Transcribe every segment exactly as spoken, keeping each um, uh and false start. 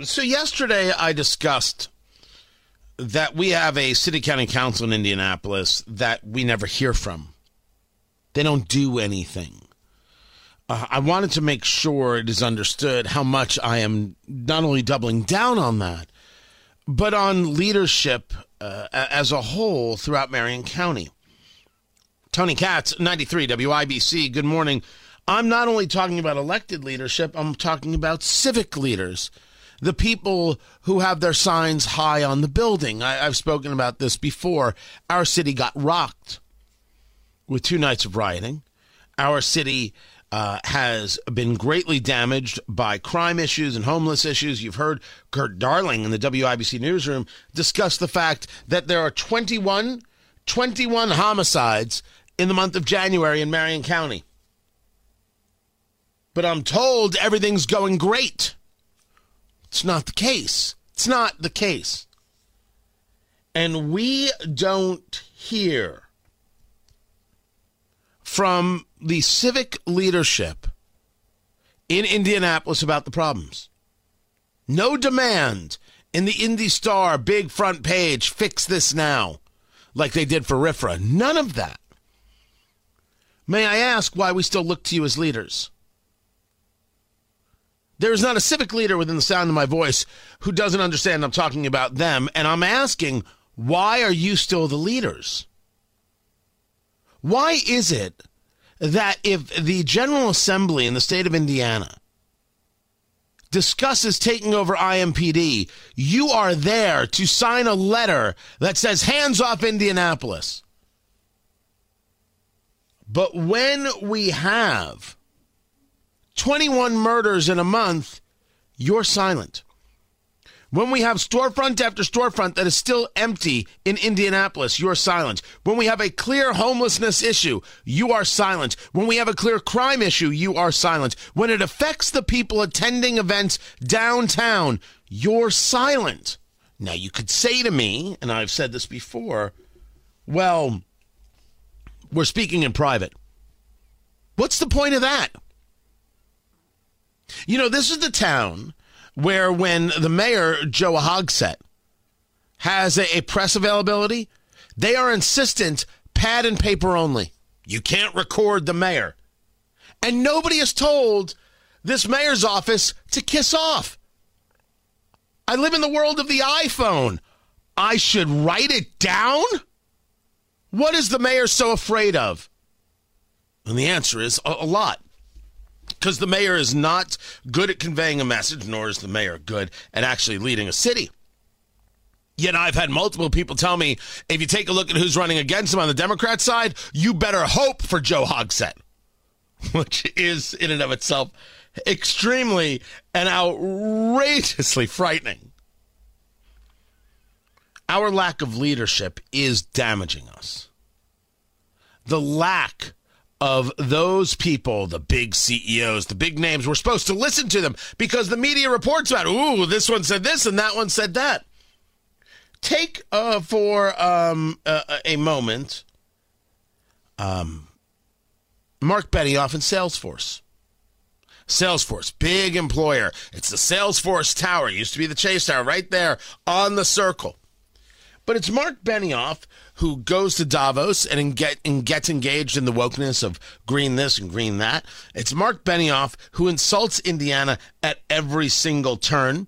So yesterday I discussed that we have a city county council in Indianapolis that we never hear from. They don't do anything. Uh, I wanted to make sure it is understood how much I am not only doubling down on that, but on leadership uh, as a whole throughout Marion County. Tony Katz, ninety-three W I B C, good morning. I'm not only talking about elected leadership, I'm talking about civic leaders, the people who have their signs high on the building. I, I've spoken about this before. Our city got rocked with two nights of rioting. Our city Uh, has been greatly damaged by crime issues and homeless issues. You've heard Kurt Darling in the W I B C newsroom discuss the fact that there are twenty-one, twenty-one homicides in the month of January in Marion County. But I'm told everything's going great. It's not the case. It's not the case. And we don't hear from the civic leadership in Indianapolis about the problems. No demand in the Indy Star big front page, fix this now, like they did for R F R A. None of that. May I ask why we still look to you as leaders? There is not a civic leader within the sound of my voice who doesn't understand I'm talking about them, and I'm asking, why are you still the leaders? Why is it that if the General Assembly in the state of Indiana discusses taking over I M P D, you are there to sign a letter that says, hands off Indianapolis? But when we have twenty-one murders in a month, you're silent. When we have storefront after storefront that is still empty in Indianapolis, you're silent. When we have a clear homelessness issue, you are silent. When we have a clear crime issue, you are silent. When it affects the people attending events downtown, you're silent. Now, you could say to me, and I've said this before, well, we're speaking in private. What's the point of that? You know, this is the town where when the mayor, Joe Hogsett, has a, a press availability, they are insistent, pad and paper only. You can't record the mayor. And nobody is told this mayor's office to kiss off. I live in the world of the iPhone. I should write it down? What is the mayor so afraid of? And the answer is a, a lot. Because the mayor is not good at conveying a message, nor is the mayor good at actually leading a city. Yet I've had multiple people tell me, if you take a look at who's running against him on the Democrat side, you better hope for Joe Hogsett, which is in and of itself extremely and outrageously frightening. Our lack of leadership is damaging us. The lack of those people, the big C E Os, the big names, we're supposed to listen to them because the media reports about, ooh, this one said this and that one said that. Take uh, for um, uh, a moment um, Marc Benioff and Salesforce. Salesforce, big employer. It's the Salesforce Tower. It used to be the Chase Tower right there on the circle. But it's Marc Benioff who goes to Davos and, get, and gets engaged in the wokeness of green this and green that. It's Marc Benioff who insults Indiana at every single turn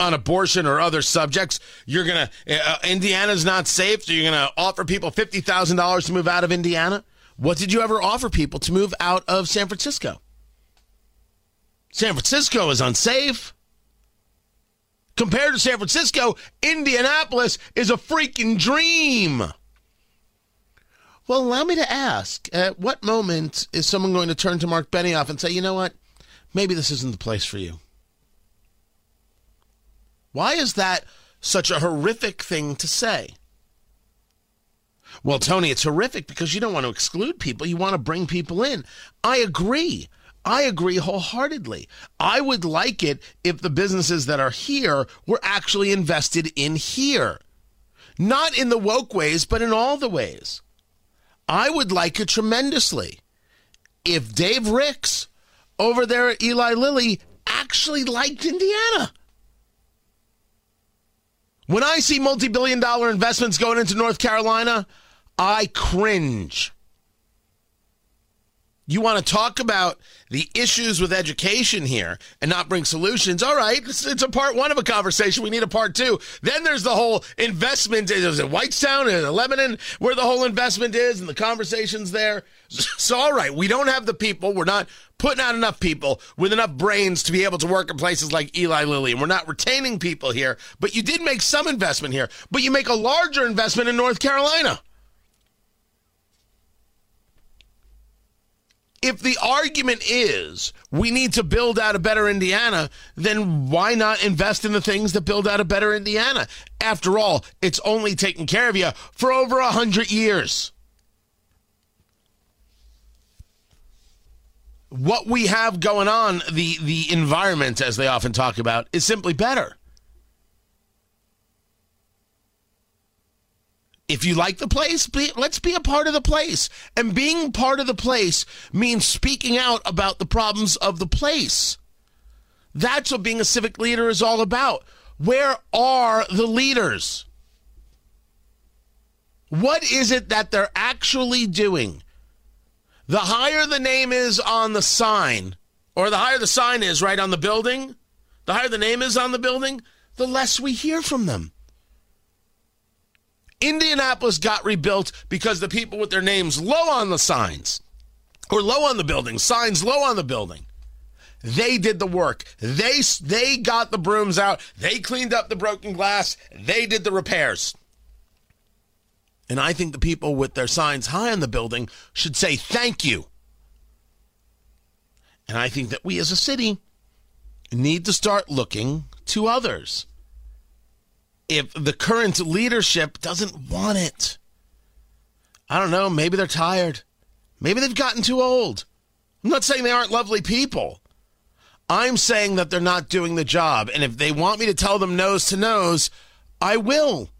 on abortion or other subjects. You're going to, uh, Indiana's not safe, so you're going to offer people fifty thousand dollars to move out of Indiana? What did you ever offer people to move out of San Francisco? San Francisco is unsafe. Compared to San Francisco, Indianapolis is a freaking dream. Well, allow me to ask, at what moment is someone going to turn to Marc Benioff and say, you know what, maybe this isn't the place for you? Why is that such a horrific thing to say? Well, Tony, it's horrific because you don't want to exclude people. You want to bring people in. I agree. I agree wholeheartedly. I would like it if the businesses that are here were actually invested in here. Not in the woke ways, but in all the ways. I would like it tremendously if Dave Ricks over there at Eli Lilly actually liked Indiana. When I see multi-billion dollar investments going into North Carolina, I cringe. You want to talk about the issues with education here and not bring solutions? All right, it's, it's a part one of a conversation. We need a part two. Then there's the whole investment. It was in Whitestown and in Lebanon where the whole investment is and the conversations there. So, all right, we don't have the people. We're not putting out enough people with enough brains to be able to work in places like Eli Lilly. And we're not retaining people here. But you did make some investment here. But you make a larger investment in North Carolina. If the argument is we need to build out a better Indiana, then why not invest in the things that build out a better Indiana? After all, it's only taken care of you for over one hundred years. What we have going on, the, the environment, as they often talk about, is simply better. If you like the place, be, let's be a part of the place. And being part of the place means speaking out about the problems of the place. That's what being a civic leader is all about. Where are the leaders? What is it that they're actually doing? The higher the name is on the sign, or the higher the sign is right on the building, the higher the name is on the building, the less we hear from them. Indianapolis got rebuilt because the people with their names low on the signs, or low on the building, signs low on the building, they did the work. They, they got the brooms out. They cleaned up the broken glass. They did the repairs. And I think the people with their signs high on the building should say thank you. And I think that we as a city need to start looking to others. If the current leadership doesn't want it, I don't know, maybe they're tired. Maybe they've gotten too old. I'm not saying they aren't lovely people. I'm saying that they're not doing the job. And if they want me to tell them nose to nose, I will.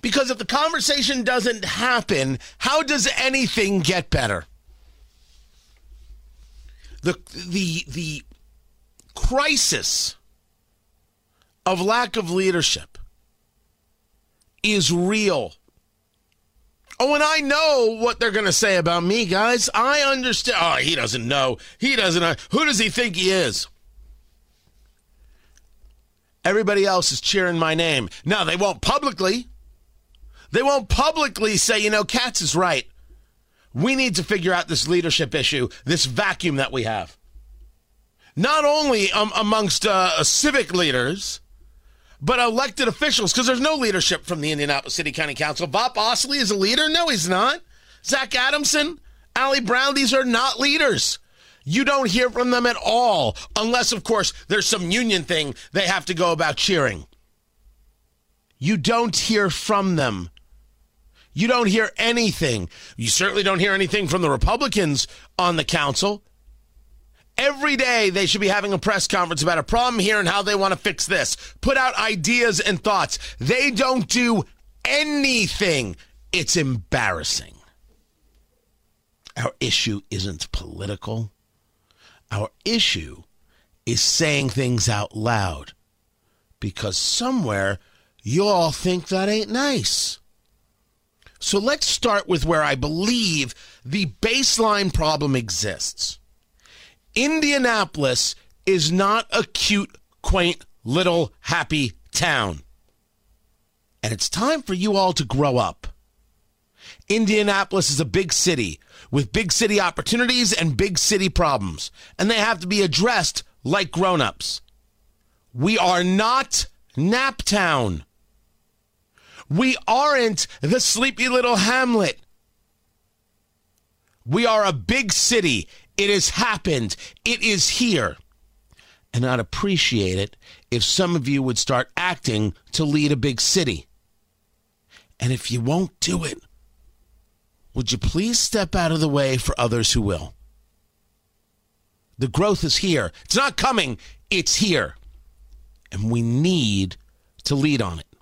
Because if the conversation doesn't happen, how does anything get better? The, the, the crisis of lack of leadership is real. Oh, and I know what they're going to say about me, guys. I understand. Oh, he doesn't know. He doesn't know. Who does he think he is? Everybody else is cheering my name. Now, they won't publicly. They won't publicly say, you know, Katz is right. We need to figure out this leadership issue, this vacuum that we have. Not only um, amongst uh, civic leaders, but elected officials, because there's no leadership from the Indianapolis City County Council. Bob Osley is a leader? No, he's not. Zach Adamson, Allie Brown, these are not leaders. You don't hear from them at all, unless, of course, there's some union thing they have to go about cheering. You don't hear from them. You don't hear anything. You certainly don't hear anything from the Republicans on the council. Every day they should be having a press conference about a problem here and how they want to fix this. Put out ideas and thoughts. They don't do anything. It's embarrassing. Our issue isn't political. Our issue is saying things out loud because somewhere you all think that ain't nice. So let's start with where I believe the baseline problem exists. Indianapolis is not a cute, quaint, little, happy town. And it's time for you all to grow up. Indianapolis is a big city with big city opportunities and big city problems. And they have to be addressed like grown-ups. We are not Naptown. We aren't the sleepy little hamlet. We are a big city. It has happened. It is here. And not appreciate it if some of you would start acting to lead a big city. And if you won't do it, would you please step out of the way for others who will? The growth is here. It's not coming. It's here. And we need to lead on it.